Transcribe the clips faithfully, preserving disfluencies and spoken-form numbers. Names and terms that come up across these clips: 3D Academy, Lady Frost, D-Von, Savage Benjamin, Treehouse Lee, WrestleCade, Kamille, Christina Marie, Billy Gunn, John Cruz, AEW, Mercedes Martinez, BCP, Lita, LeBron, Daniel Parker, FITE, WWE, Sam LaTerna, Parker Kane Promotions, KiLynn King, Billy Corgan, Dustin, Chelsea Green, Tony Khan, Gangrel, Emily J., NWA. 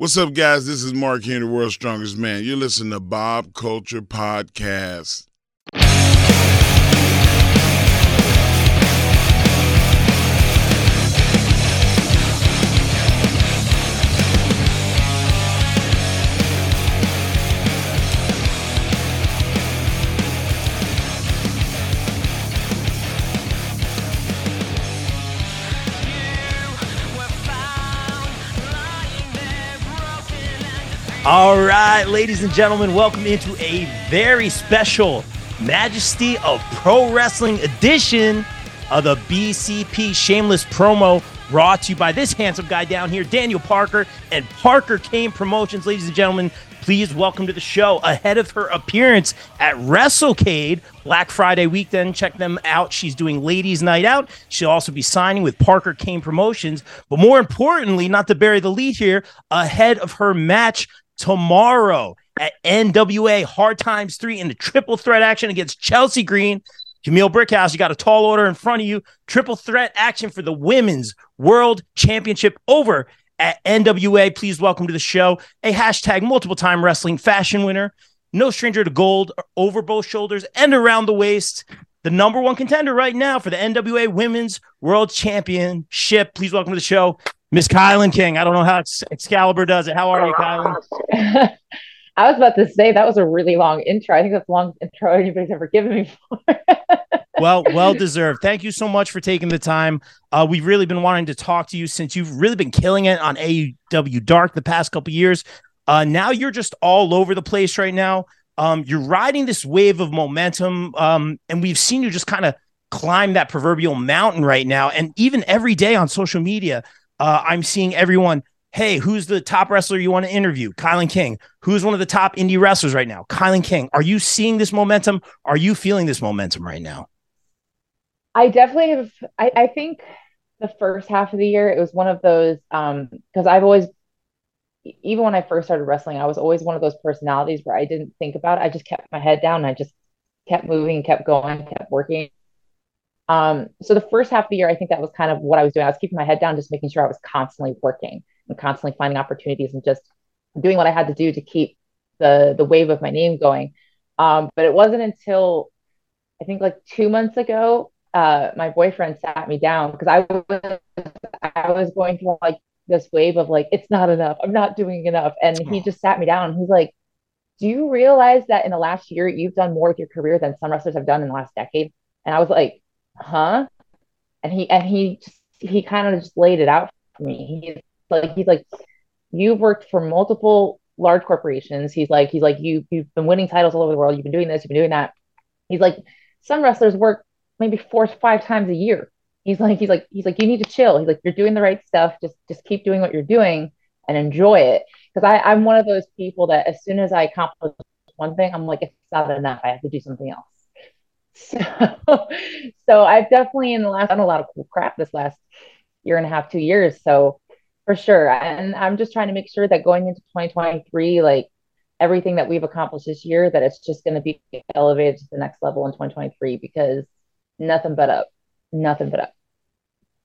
What's up, guys? This is Mark here, the World's Strongest Man. You're listening to Bob Culture Podcast. All right, ladies and gentlemen, welcome into a very special Majesty of Pro Wrestling edition of the B C P Shameless Promo, brought to you by this handsome guy down here, Daniel Parker, and Parker Kane Promotions. Ladies and gentlemen, please welcome to the show, ahead of her appearance at WrestleCade Black Friday weekend. Check them out. She's doing Ladies Night Out. She'll also be signing with Parker Kane Promotions. But more importantly, not to bury the lead here, ahead of her match tomorrow at N W A Hard Times three in the triple threat action against Chelsea Green. Kamille Brickhouse, you got a tall order in front of you. Triple threat action for the Women's World Championship over at N W A. Please welcome to the show a hashtag multiple time wrestling fashion winner, no stranger to gold over both shoulders and around the waist, the number one contender right now for the N W A Women's World Championship. Please welcome to the show, Miss KiLynn King. I don't know how Exc- Excalibur does it. How are you, KiLynn? I was about to say that was a really long intro. I think that's the longest intro anybody's ever given me before. Well, well deserved. Thank you so much for taking the time. Uh, we've really been wanting to talk to you since you've really been killing it on A E W Dark the past couple years. Uh, now you're just all over the place right now. Um, you're riding this wave of momentum, um, and we've seen you just kind of climb that proverbial mountain right now. And even every day on social media, Uh, I'm seeing everyone, hey, who's the top wrestler you want to interview? KiLynn King. Who's one of the top indie wrestlers right now? KiLynn King. Are you seeing this momentum? Are you feeling this momentum right now? I definitely have. I, I think the first half of the year, it was one of those, um, because I've always, even when I first started wrestling, I was always one of those personalities where I didn't think about it. I just kept my head down and I just kept moving, kept going, kept working. Um, so the first half of the year, I think that was kind of what I was doing. I was keeping my head down, just making sure I was constantly working and constantly finding opportunities and just doing what I had to do to keep the the wave of my name going. Um, but it wasn't until I think like two months ago, uh, my boyfriend sat me down because I was I was going through like this wave of like, it's not enough. I'm not doing enough. And he just sat me down. And he's like, do you realize that in the last year, you've done more with your career than some wrestlers have done in the last decade? And I was like, huh? And he and he just he kind of just laid it out for me. He's like he's like you've worked for multiple large corporations. He's like he's like you you've been winning titles all over the world. You've been doing this. You've been doing that. He's like, some wrestlers work maybe four to five times a year. He's like he's like he's like you need to chill. He's like, you're doing the right stuff. Just just keep doing what you're doing and enjoy it. Because I I'm one of those people that as soon as I accomplish one thing, I'm like, it's not enough. I have to do something else. So, so I've definitely in the last done a lot of cool crap this last year and a half, two years. So for sure. And I'm just trying to make sure that going into twenty twenty-three, like everything that we've accomplished this year, that it's just going to be elevated to the next level in twenty twenty-three, because nothing but up, nothing but up.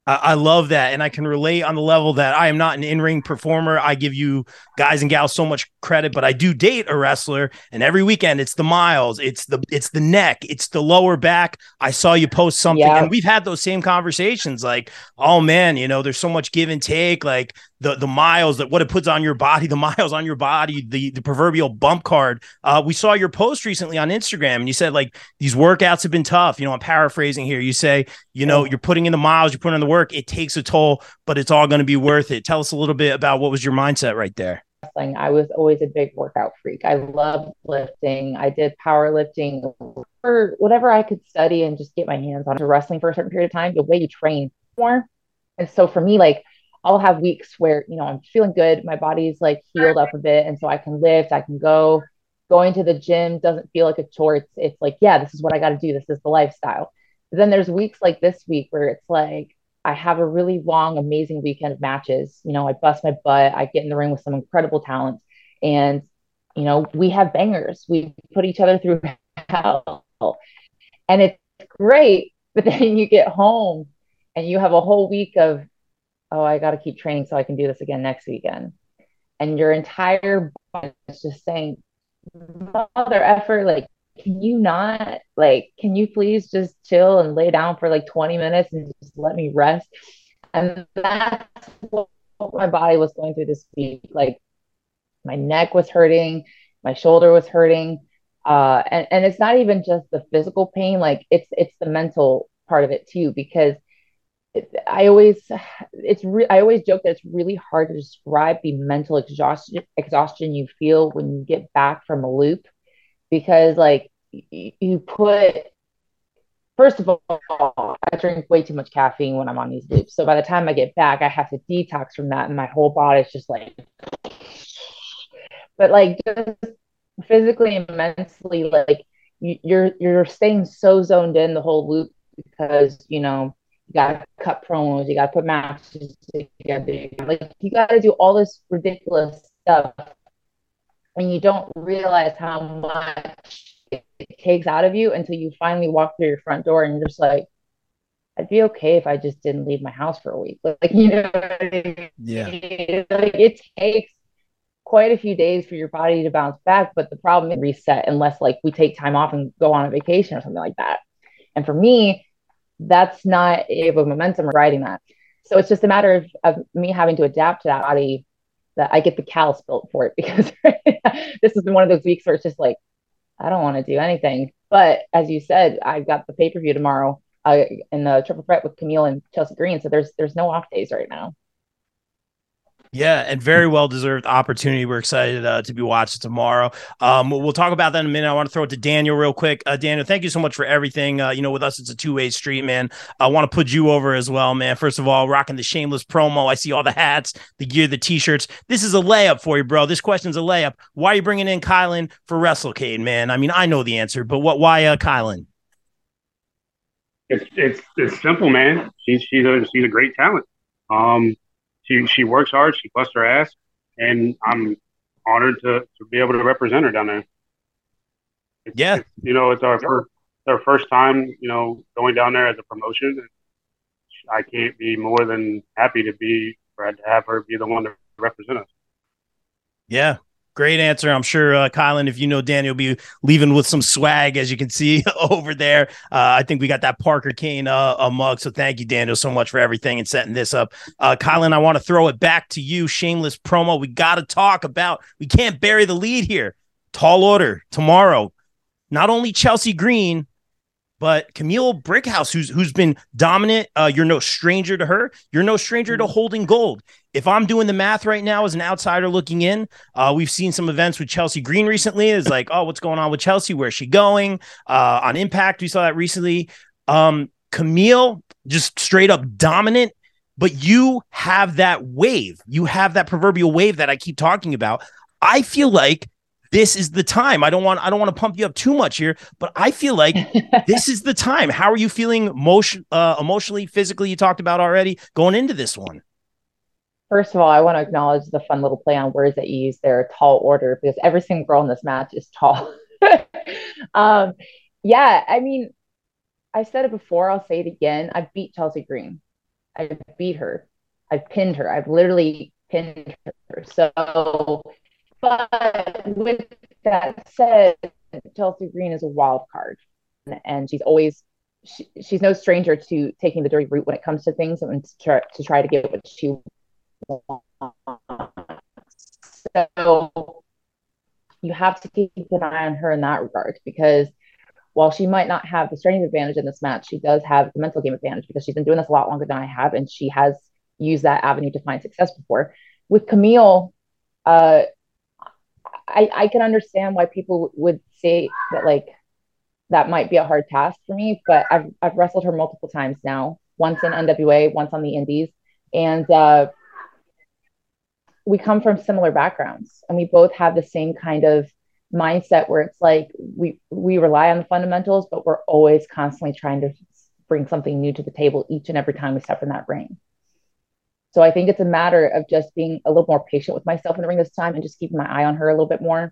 I love that. And I can relate on the level that I am not an in-ring performer. I give you guys and gals so much credit, but I do date a wrestler, and every weekend it's the miles, it's the, it's the neck, it's the lower back. I saw you post something, yeah. And we've had those same conversations. Like, oh man, you know, there's so much give and take, like the, the miles that what it puts on your body, the miles on your body, the, the proverbial bump card. Uh, we saw your post recently on Instagram, and you said like, these workouts have been tough. You know, I'm paraphrasing here. You say, you know, you're putting in the miles, you're putting in the work, it takes a toll, but it's all going to be worth it. Tell us a little bit about what was your mindset right there. I was always a big workout freak. I loved lifting. I did powerlifting or whatever I could study and just get my hands on. To wrestling for a certain period of time, the way you train more. And so for me, like I'll have weeks where, you know, I'm feeling good. My body's like healed up a bit. And so I can lift, I can go, going to the gym doesn't feel like a chore. It's, it's like, yeah, this is what I got to do. This is the lifestyle. But then there's weeks like this week where it's like, I have a really long, amazing weekend of matches. You know, I bust my butt. I get in the ring with some incredible talent. And, you know, we have bangers. We put each other through hell. And it's great. But then you get home and you have a whole week of, oh, I got to keep training so I can do this again next weekend. and your entire body is just saying, mother effort, like, can you not, like, can you please just chill and lay down for like twenty minutes and just let me rest? And that's what my body was going through this week. Like, my neck was hurting, my shoulder was hurting. Uh, and, and it's not even just the physical pain, like it's, it's the mental part of it too, because it, I always, it's re- I always joke that it's really hard to describe the mental exhaustion, exhaustion you feel when you get back from a loop, because like y- you put, first of all, I drink way too much caffeine when I'm on these loops. So by the time I get back, I have to detox from that. And my whole body is just like, but like, just physically and mentally, like you're you're staying so zoned in the whole loop, because you know you gotta cut promos, you gotta put matches together, like you gotta do all this ridiculous stuff, and you don't realize how much it takes out of you until you finally walk through your front door and you're just like, I'd be okay if I just didn't leave my house for a week. Like, you know what I mean? Yeah, like it takes quite a few days for your body to bounce back, but the problem is reset, unless like we take time off and go on a vacation or something like that. And for me, that's not able momentum riding that. So it's just a matter of, of me having to adapt to that body, that I get the callus built for it, because this has been one of those weeks where it's just like, I don't want to do anything. But as you said, I've got the pay-per-view tomorrow uh, in the triple threat with Kamille and Chelsea Green. So there's, there's no off days right now. Yeah, and very well-deserved opportunity. We're excited uh, to be watching tomorrow. Um, we'll talk about that in a minute. I want to throw it to Daniel real quick. Uh, Daniel, thank you so much for everything. Uh, you know, with us, it's a two-way street, man. I want to put you over as well, man. First of all, rocking the Shameless promo. I see all the hats, the gear, the T-shirts. This is a layup for you, bro. This question's a layup. Why are you bringing in KiLynn for WrestleCade, man? I mean, I know the answer, but what? why uh, KiLynn? It's, it's it's simple, man. She's she's a, she's a great talent. Um. She she works hard. She busts her ass, and I'm honored to, to be able to represent her down there. It's, yeah, it's, you know, it's our first our first time, you know, going down there as a promotion. I can't be more than happy to be to have her be the one to represent us. Yeah. Great answer. I'm sure, uh, KiLynn, if you know Daniel, will be leaving with some swag, as you can see over there. Uh, I think we got that Parker Kane uh, a mug. So thank you, Daniel, so much for everything and setting this up. Uh, KiLynn, I want to throw it back to you. Shameless promo. We got to talk about, we can't bury the lead here. Tall order tomorrow. Not only Chelsea Green, but Kamille Brickhouse, who's who's been dominant. Uh, you're no stranger to her. You're no stranger to holding gold. If I'm doing the math right now as an outsider looking in, uh, we've seen some events with Chelsea Green recently. It's like, oh, what's going on with Chelsea? Where's she going? Uh, on Impact, we saw that recently. Um, Kamille, just straight up dominant. But you have that wave. You have that proverbial wave that I keep talking about. I feel like this is the time. I don't want I don't want to pump you up too much here, but I feel like this is the time. How are you feeling emotion, uh, emotionally, physically? You talked about already going into this one. First of all, I want to acknowledge the fun little play on words that you used there, tall order, because every single girl in this match is tall. um, yeah, I mean, I've said it before. I'll say it again. I beat Chelsea Green. I beat her. I pinned her. I've literally pinned her. So... But with that said, Chelsea Green is a wild card, and she's always she, she's no stranger to taking the dirty route when it comes to things, and to try to, try to get what she wants. So you have to keep an eye on her in that regard, because while she might not have the strength advantage in this match, she does have the mental game advantage, because she's been doing this a lot longer than I have, and she has used that avenue to find success before. With Kamille, uh. I, I can understand why people would say that, like, that might be a hard task for me, but I've I've wrestled her multiple times now, once in N W A, once on the Indies, and uh, we come from similar backgrounds, and we both have the same kind of mindset where it's like we we rely on the fundamentals, but we're always constantly trying to bring something new to the table each and every time we step in that ring. So I think it's a matter of just being a little more patient with myself in the ring this time, and just keeping my eye on her a little bit more,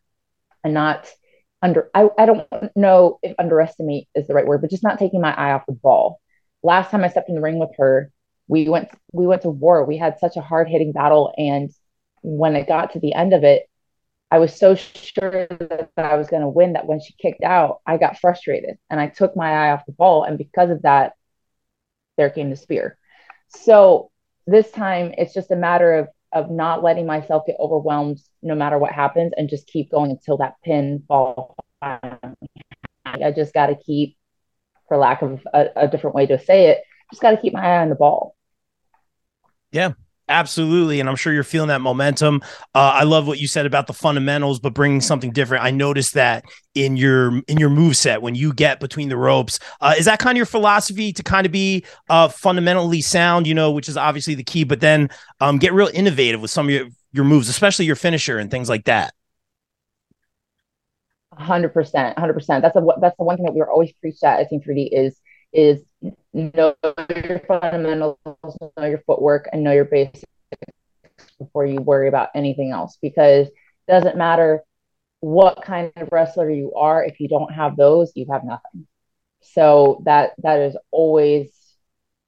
and not under, I, I don't know if underestimate is the right word, but just not taking my eye off the ball. Last time I stepped in the ring with her, we went, we went to war. We had such a hard hitting battle, and when it got to the end of it, I was so sure that I was going to win that when she kicked out, I got frustrated and I took my eye off the ball. And because of that, there came the spear. So this time it's just a matter of, of not letting myself get overwhelmed no matter what happens and just keep going until that pin falls. I just got to keep, for lack of a, a different way to say it, just got to keep my eye on the ball. Yeah. Absolutely. And I'm sure you're feeling that momentum. Uh, I love what you said about the fundamentals, but bringing something different. I noticed that in your in your moveset when you get between the ropes. Uh, is that kind of your philosophy to kind of be uh, fundamentally sound, you know, which is obviously the key, but then um, get real innovative with some of your, your moves, especially your finisher and things like that? one hundred percent. one hundred percent. That's a, that's the one thing that we were always preached at, I think, three D is is know your fundamentals, know your footwork, and know your basics before you worry about anything else, because it doesn't matter what kind of wrestler you are. If you don't have those, you have nothing. So that that is always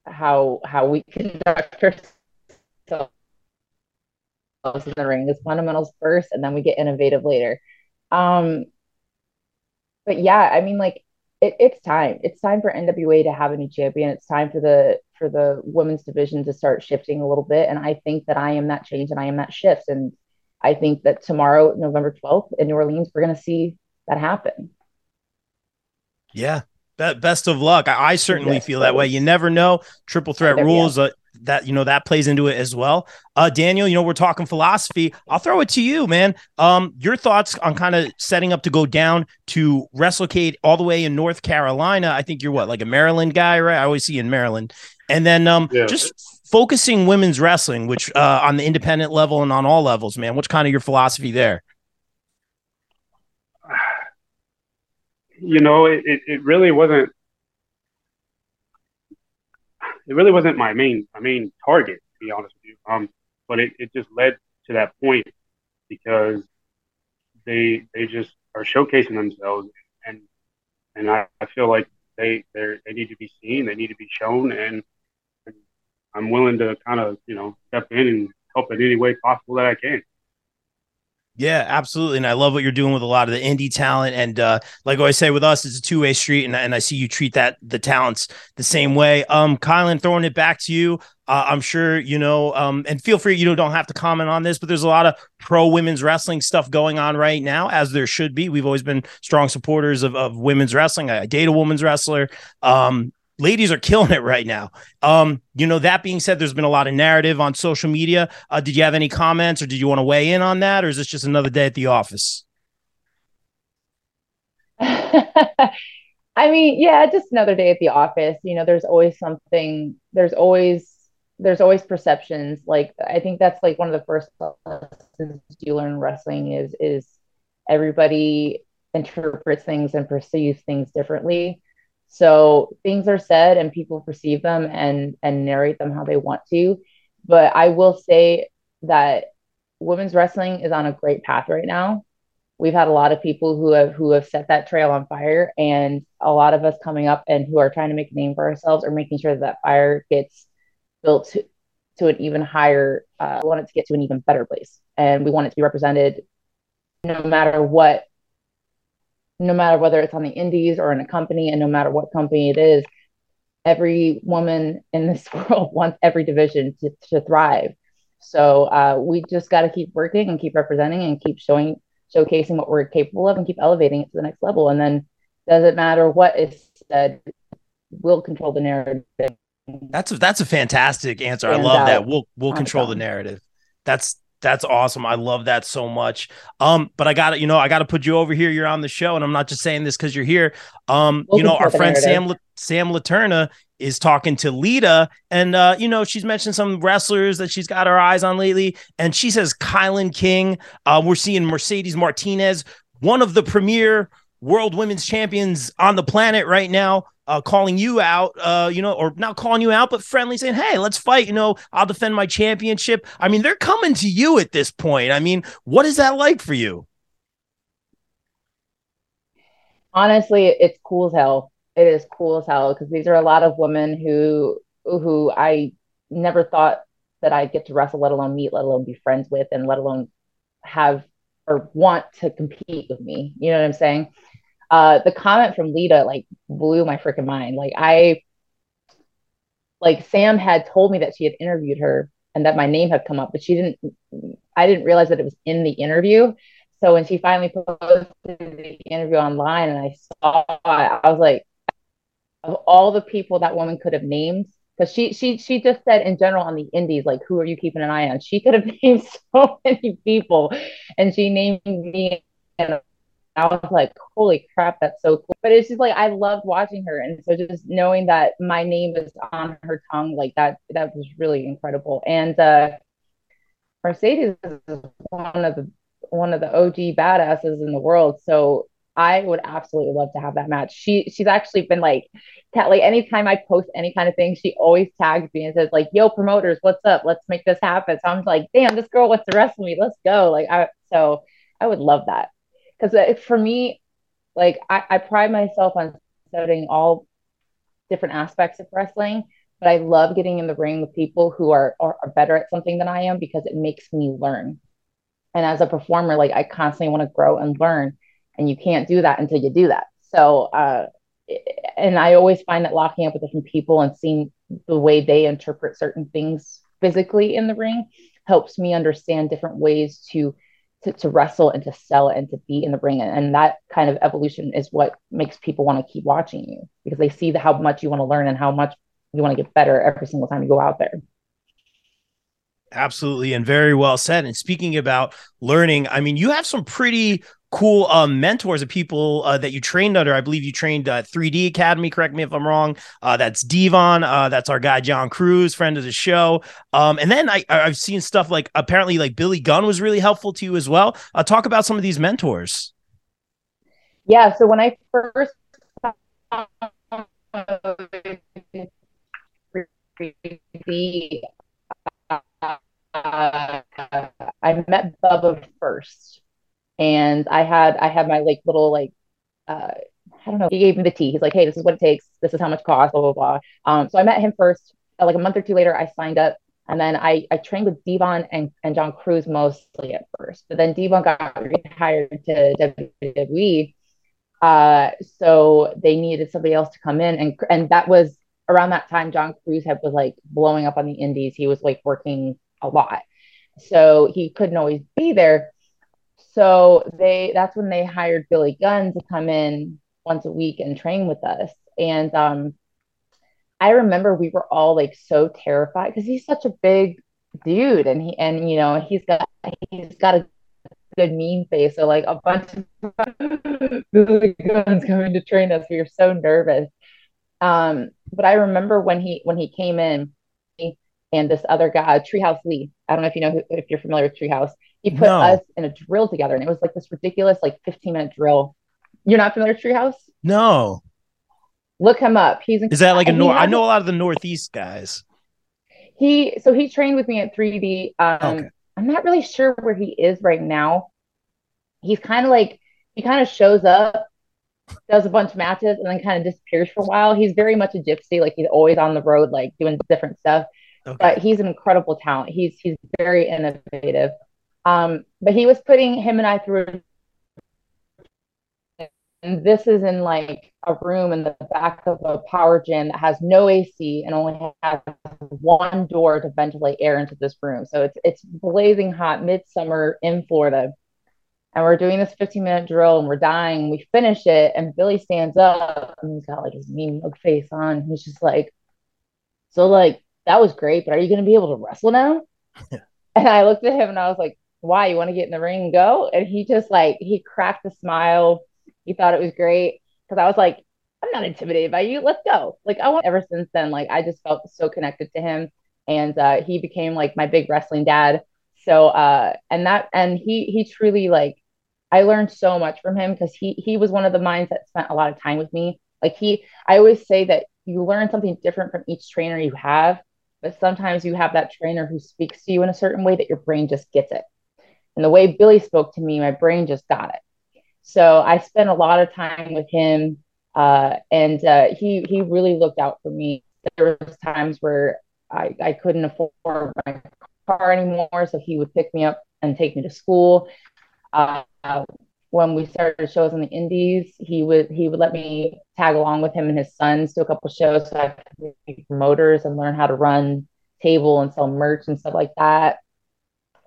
how how we conduct ourselves in the ring. It's fundamentals first, and then we get innovative later. Um, but yeah, I mean, like, It, it's time. It's time for N W A to have a new champion. It's time for the for the women's division to start shifting a little bit. And I think that I am that change and I am that shift. And I think that tomorrow, November twelfth in New Orleans, we're going to see that happen. Yeah. Be- best of luck. I, I certainly yes. feel that way. You never know. Triple threat there, rules. Yeah. Uh, that, you know, that plays into it as well. Uh, Daniel, you know, we're talking philosophy. I'll throw it to you, man. Um, your thoughts on kind of setting up to go down to WrestleCade all the way in North Carolina. I think you're what, like a Maryland guy, right? I always see you in Maryland. And then um, yeah. just focusing women's wrestling, which uh, on the independent level and on all levels, man, what's kind of your philosophy there? You know, it, it, it really wasn't, It really wasn't my main my main target, to be honest with you. Um, but it, it just led to that point because they they just are showcasing themselves, and and I, I feel like they they they need to be seen, they need to be shown, and, and I'm willing to kind of you know step in and help in any way possible that I can. Yeah, absolutely. And I love what you're doing with a lot of the indie talent. And uh, like I always say with us, it's a two way street. And, and I see you treat that the talents the same way. Um, KiLynn, throwing it back to you. Uh, I'm sure, you know, um, and feel free, you know, don't have to comment on this, but there's a lot of pro women's wrestling stuff going on right now, as there should be. We've always been strong supporters of, of women's wrestling. I, I date a women's wrestler. Um, Ladies are killing it right now. Um, you know, that being said, there's been a lot of narrative on social media. Uh, did you have any comments or did you want to weigh in on that? Or is this just another day at the office? I mean, yeah, just another day at the office. You know, there's always something, there's always, there's always perceptions. Like, I think that's like one of the first lessons you learn in wrestling is, is everybody interprets things and perceives things differently. So things are said and people perceive them and, and narrate them how they want to. But I will say that women's wrestling is on a great path right now. We've had a lot of people who have who have set that trail on fire, and a lot of us coming up and who are trying to make a name for ourselves are making sure that that fire gets built to, to an even higher, uh, we want it to get to an even better place. And we want it to be represented no matter what, no matter whether it's on the indies or in a company, and no matter what company it is, every woman in this world wants every division to, to thrive. So uh, we just got to keep working and keep representing and keep showing, showcasing what we're capable of and keep elevating it to the next level. And then doesn't matter what is said, we'll control the narrative. That's a, that's a fantastic answer. I love that. We'll, we'll control the narrative. That's, That's awesome. I love that so much. Um, but I got to, you know, I got to put you over here. You're on the show, and I'm not just saying this because you're here. Um, you know, our friend Sam La- Sam LaTerna is talking to Lita, and uh, you know, she's mentioned some wrestlers that she's got her eyes on lately, and she says KiLynn King. Uh, we're seeing Mercedes Martinez, one of the premier world women's champions on the planet right now, uh, calling you out, uh, you know, or not calling you out, but friendly, saying, hey, let's fight. You know, I'll defend my championship. I mean, they're coming to you at this point. I mean, what is that like for you? Honestly, it's cool as hell. It is cool as hell. Cause these are a lot of women who, who I never thought that I get to wrestle, let alone meet, let alone be friends with, and let alone have or want to compete with me. You know what I'm saying? Uh, the comment from Lita, like, blew my freaking mind. Like, I, like, Sam had told me that she had interviewed her and that my name had come up, but she didn't, I didn't realize that it was in the interview. So when she finally posted the interview online and I saw it, I was like, of all the people that woman could have named, because she, she, she just said in general on the indies, like, who are you keeping an eye on? She could have named so many people, and she named me, and I was like, holy crap, that's so cool. But it's just like, I loved watching her. And so just knowing that my name was on her tongue, like that, that was really incredible. And uh, Mercedes is one of the, one of the O G badasses in the world. So I would absolutely love to have that match. She, she's actually been like, like anytime I post any kind of thing, she always tags me and says like, yo, promoters, what's up? Let's make this happen. So I'm like, damn, this girl wants to wrestle me. Let's go. Like, I, so I would love that. Because for me, like, I, I pride myself on studying all different aspects of wrestling, but I love getting in the ring with people who are, are, are better at something than I am, because it makes me learn. And as a performer, like, I constantly want to grow and learn, and you can't do that until you do that. So, uh, and I always find that locking up with different people and seeing the way they interpret certain things physically in the ring helps me understand different ways to To, to wrestle and to sell and to be in the ring. And, and that kind of evolution is what makes people want to keep watching you, because they see the, how much you want to learn and how much you want to get better every single time you go out there. Absolutely. And very well said. And speaking about learning, I mean, you have some pretty cool um, mentors of people uh, that you trained under. I believe you trained uh, three D Academy. Correct me if I'm wrong. Uh, that's D-Von. Uh, that's our guy, John Cruz, friend of the show. Um, and then I, I've seen stuff like apparently like Billy Gunn was really helpful to you as well. Uh, talk about some of these mentors. Yeah. So when I first uh, I met Bubba first. And I had, I had my like little, like, uh, I don't know. He gave me the tea. He's like, hey, this is what it takes. This is how much it costs, blah, blah, blah. Um, so I met him first, uh, like a month or two later, I signed up. And then I, I trained with D-Von and, and John Cruz mostly at first, but then D-Von got rehired to W W E. Uh, so they needed somebody else to come in. And, and that was around that time, John Cruz had was like blowing up on the indies. He was like working a lot, so he couldn't always be there. So they, that's when they hired Billy Gunn to come in once a week and train with us. And um, I remember we were all like so terrified, because he's such a big dude, and he, and you know, he's got, he's got a good mean face. So like a bunch of Billy Gunn's coming to train us. We were so nervous. Um, but I remember when he, when he came in, and this other guy, Treehouse Lee, I don't know if you know, who, if you're familiar with Treehouse. He put no. us in a drill together, and it was like this ridiculous, like fifteen minute drill. You're not familiar with Treehouse? No. Look him up. He's in- is that like a North? I know a lot of the Northeast guys. He so he trained with me at three D. Um, okay. I'm not really sure where he is right now. He's kind of like he kind of shows up, does a bunch of matches, and then kind of disappears for a while. He's very much a gypsy, like he's always on the road, like doing different stuff. Okay. But he's an incredible talent. He's he's very innovative. Um, but he was putting him and I through, and this is in like a room in the back of a power gym that has no A C and only has one door to ventilate air into this room. So it's, it's blazing hot, midsummer in Florida. And we're doing this fifteen minute drill, and we're dying. We finish it, and Billy stands up, and he's got like his mean mug face on. He's just like, so like, that was great, but are you going to be able to wrestle now? Yeah. And I looked at him and I was like, why, you want to get in the ring and go? And he just like, he cracked a smile. He thought it was great. Cause I was like, I'm not intimidated by you. Let's go. Like I want, ever since then, like I just felt so connected to him, and uh, he became like my big wrestling dad. So, uh, and that, and he, he truly like, I learned so much from him, cause he, he was one of the minds that spent a lot of time with me. Like he, I always say that you learn something different from each trainer you have. But sometimes you have that trainer who speaks to you in a certain way that your brain just gets it. And the way Billy spoke to me, my brain just got it. So I spent a lot of time with him. Uh, and uh, he, he really looked out for me. There were times where I, I couldn't afford my car anymore, so he would pick me up and take me to school. Uh, when we started shows in the Indies, he would he would let me tag along with him and his sons to a couple shows so I could be promoters and learn how to run table and sell merch and stuff like that.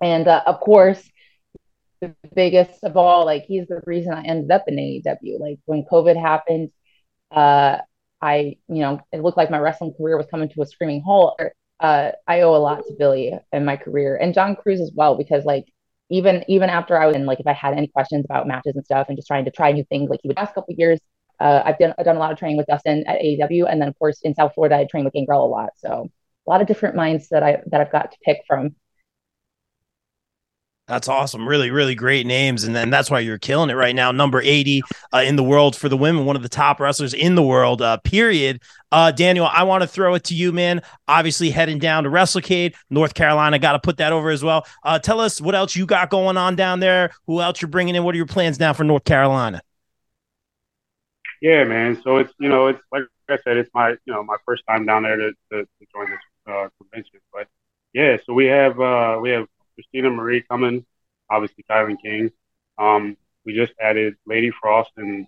And uh, of course, the biggest of all, like, he's the reason I ended up in A E W. Like, when COVID happened, uh, I, you know, it looked like my wrestling career was coming to a screaming halt. Uh, I owe a lot to Billy and my career, and John Cruz as well, because like, even, even after I was in, like, if I had any questions about matches and stuff and just trying to try new things, like, he would ask. A couple of years, uh, I've done, I've done a lot of training with Dustin at A E W. And then of course in South Florida, I trained with Gangrel a lot. So a lot of different minds that I, that I've got to pick from. That's awesome. Really, really great names. And then that's why you're killing it right now. Number eighty uh, in the world for the women, one of the top wrestlers in the world, uh, period. Uh, Daniel, I want to throw it to you, man. Obviously heading down to WrestleCade, North Carolina. Got to put that over as well. Uh, tell us what else you got going on down there. Who else you're bringing in? What are your plans now for North Carolina? Yeah, man. So it's, you know, it's like I said, it's my, you know, my first time down there to, to, to join this uh, convention. But yeah, so we have, uh, we have, Christina Marie coming, obviously KiLynn King. Um, we just added Lady Frost and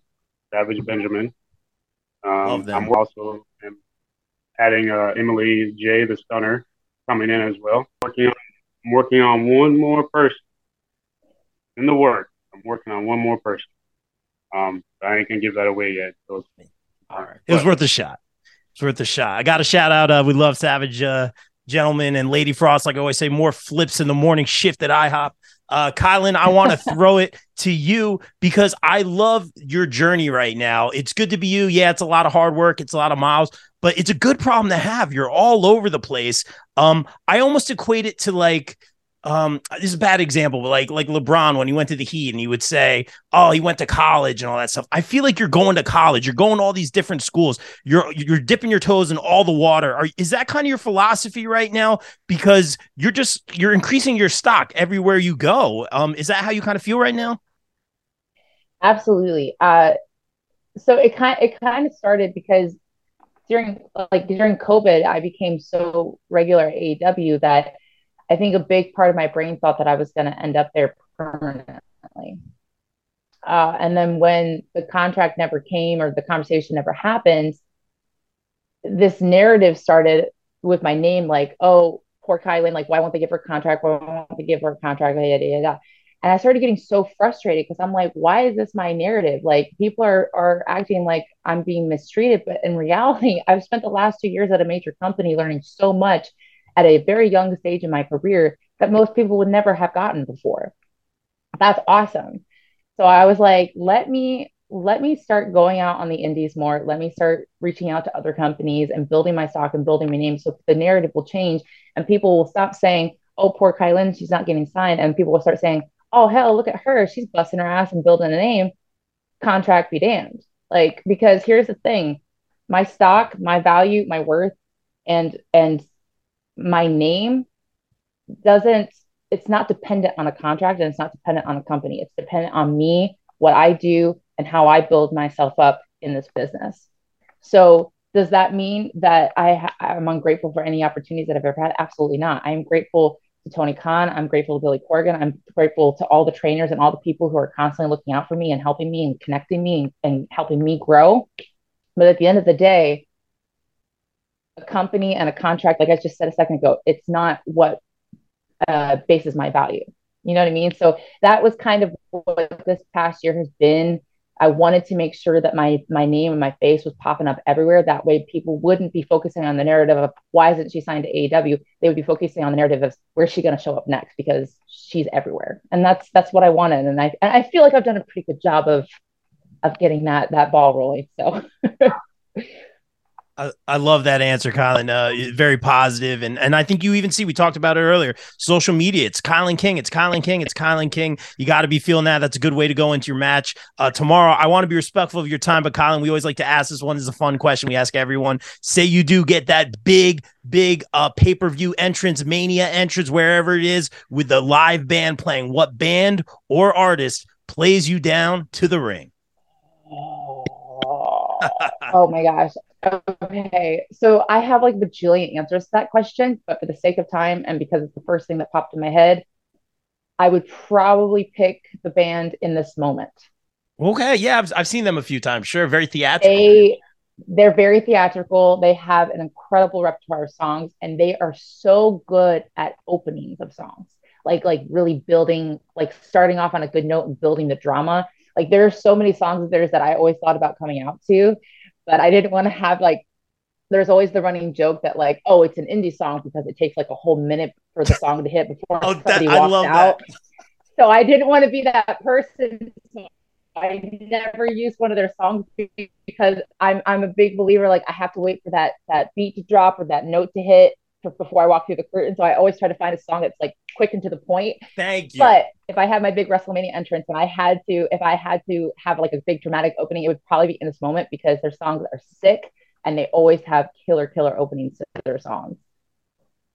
Savage Benjamin. Um, I'm also am adding uh, Emily J., the stunner, coming in as well. Working on, I'm working on one more person in the work. I'm working on one more person. Um, I ain't going to give that away yet. So, all right. It was but, worth a shot. It's worth a shot. I got a shout out. Uh, we love Savage uh Gentlemen and Lady Frost, like I always say, more flips in the morning shift at I hop. Uh, Kylan, I want to throw it to you because I love your journey right now. It's good to be you. Yeah, it's a lot of hard work. It's a lot of miles, but it's a good problem to have. You're all over the place. Um, I almost equate it to like, um, this is a bad example, but like, like LeBron, when he went to the Heat and he would say, oh, he went to college and all that stuff. I feel like you're going to college. You're going to all these different schools. You're, you're dipping your toes in all the water. Are, is that kind of your philosophy right now? Because you're just, you're increasing your stock everywhere you go. Um, is that how you kind of feel right now? Absolutely. Uh, so it kind of, it kind of started because during, like during COVID, I became so regular at A E W that I think a big part of my brain thought that I was going to end up there permanently. Uh, and then when the contract never came or the conversation never happened, this narrative started with my name, like, oh, poor KiLynn, like, why won't they give her a contract? Why won't they give her a contract? Blah, blah, blah, blah. And I started getting so frustrated because I'm like, why is this my narrative? Like, people are are acting like I'm being mistreated. But in reality, I've spent the last two years at a major company learning so much at a very young stage in my career that most people would never have gotten before. That's awesome. So I was like, let me, let me start going out on the Indies more. Let me start reaching out to other companies and building my stock and building my name. So the narrative will change and people will stop saying, oh, poor KiLynn, she's not getting signed. And people will start saying, oh, hell, look at her. She's busting her ass and building a name. Contract be damned. Like, because here's the thing, my stock, my value, my worth, and, and, my name doesn't, it's not dependent on a contract and it's not dependent on a company. It's dependent on me, what I do, and how I build myself up in this business. So does that mean that I ha- I'm ungrateful for any opportunities that I've ever had? Absolutely not. I'm grateful to Tony Khan. I'm grateful to Billy Corgan. I'm grateful to all the trainers and all the people who are constantly looking out for me and helping me and connecting me and, and helping me grow. But at the end of the day, a company and a contract, like I just said a second ago, it's not what uh, bases my value. You know what I mean? So that was kind of what this past year has been. I wanted to make sure that my my name and my face was popping up everywhere. That way people wouldn't be focusing on the narrative of why isn't she signed to A E W? They would be focusing on the narrative of where's she going to show up next, because she's everywhere. And that's that's what I wanted. And I and I feel like I've done a pretty good job of of getting that that ball rolling. So I, I love that answer, KiLynn. Uh, very positive. And, and I think you even see, we talked about it earlier, social media. It's KiLynn King. It's KiLynn King. It's KiLynn King. You got to be feeling that. That's a good way to go into your match uh, tomorrow. I want to be respectful of your time, but KiLynn, we always like to ask this one. This is a fun question we ask everyone. Say you do get that big, big uh, pay-per-view entrance, Mania entrance, wherever it is, with the live band playing. What band or artist plays you down to the ring? Oh. Oh my gosh. Okay. So I have like bajillion answers to that question, but for the sake of time and because it's the first thing that popped in my head, I would probably pick the band In This Moment. Okay. Yeah. I've, I've seen them a few times. Sure. Very theatrical. They, they're very theatrical. They have an incredible repertoire of songs, and they are so good at openings of songs. Like, like really building, like starting off on a good note and building the drama. Like there are so many songs of theirs that I always thought about coming out to, but I didn't want to have like, there's always the running joke that like, oh, it's an indie song because it takes like a whole minute for the song to hit before oh, somebody that, walks out. That. So I didn't want to be that person. So I never used one of their songs because I'm I'm a big believer. Like I have to wait for that that beat to drop or that note to hit before I walk through the curtain. So I always try to find a song that's like quick and to the point. Thank you. But if I had my big WrestleMania entrance and I had to, if I had to have like a big dramatic opening, it would probably be In This Moment because their songs are sick and they always have killer, killer openings to their songs.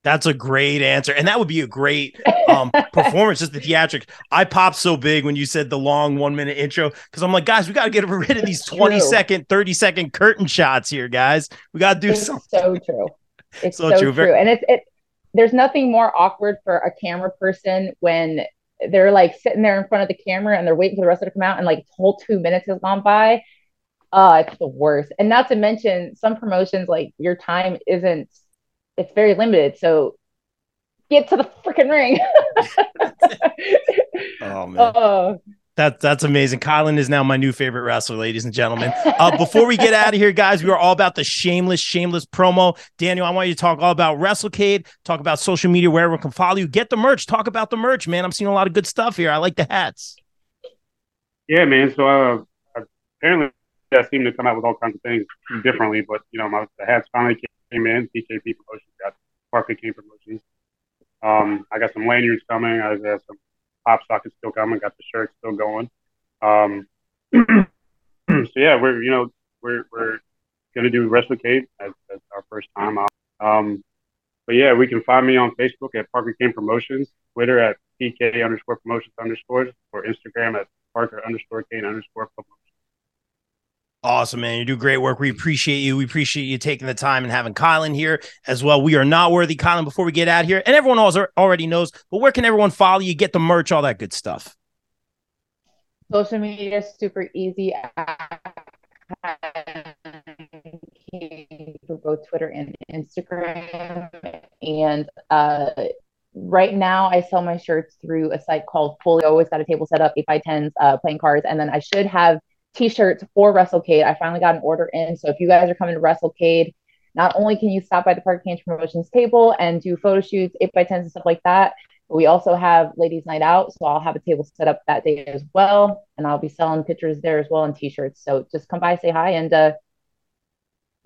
That's a great answer. And that would be a great um, performance, just the theatrics. I popped so big when you said the long one minute intro because I'm like, guys, we got to get rid of these twenty second, thirty second curtain shots here, guys. We got to do it's something. So true. It's so, so true. true. And it's, it, there's nothing more awkward for a camera person when they're like sitting there in front of the camera and they're waiting for the wrestler to come out and like the whole two minutes has gone by. Uh, it's the worst. And not to mention some promotions, like your time isn't, it's very limited. So get to the freaking ring. Oh man. Oh. That, that's amazing. KiLynn is now my new favorite wrestler, ladies and gentlemen. Uh, before we get out of here, guys, we are all about the shameless, shameless promo. Daniel, I want you to talk all about WrestleCade, talk about social media, where everyone can follow you. Get the merch. Talk about the merch, man. I'm seeing a lot of good stuff here. I like the hats. Yeah, man. So uh, apparently I seem to come out with all kinds of things differently, but, you know, my, the hats finally came in. P K P Promotions, got Parker Kane Promotions. Um, I got some lanyards coming. I got some pop socket still coming. Got the shirt still going. Um, so yeah, we're you know we're we're gonna do WrestleCade as, as our first time out. Um, but yeah, we can find me on Facebook at Parker Kane Promotions, Twitter at P K underscore Promotions underscores, or Instagram at Parker underscore Kane underscore Promotions. Awesome, man. You do great work. We appreciate you. We appreciate you taking the time and having KiLynn here as well. We are not worthy. KiLynn, before we get out here, and everyone already knows, but where can everyone follow you, get the merch, all that good stuff? Social media is super easy. Both Twitter and Instagram. And uh, right now I sell my shirts through a site called Fully. I always got a table set up, eight by tens, uh, playing cards. And then I should have T-shirts for WrestleCade. I finally got an order in. So if you guys are coming to WrestleCade, not only can you stop by the Parker Kane Promotions table and do photo shoots, eight by tens and stuff like that, but we also have Ladies Night Out. So I'll have a table set up that day as well. And I'll be selling pictures there as well and T-shirts. So just come by, say hi, and uh,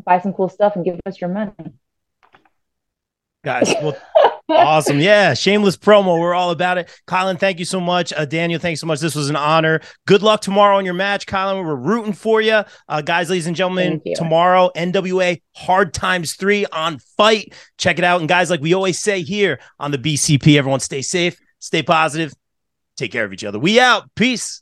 buy some cool stuff and give us your money. Guys, well, awesome. Yeah. Shameless promo. We're all about it. KiLynn, thank you so much. Uh, Daniel, thanks so much. This was an honor. Good luck tomorrow on your match, KiLynn. We're rooting for you. Uh, guys, ladies and gentlemen, tomorrow, N W A Hard Times three on Fight. Check it out. And guys, like we always say here on the B C P, everyone stay safe, stay positive, take care of each other. We out. Peace.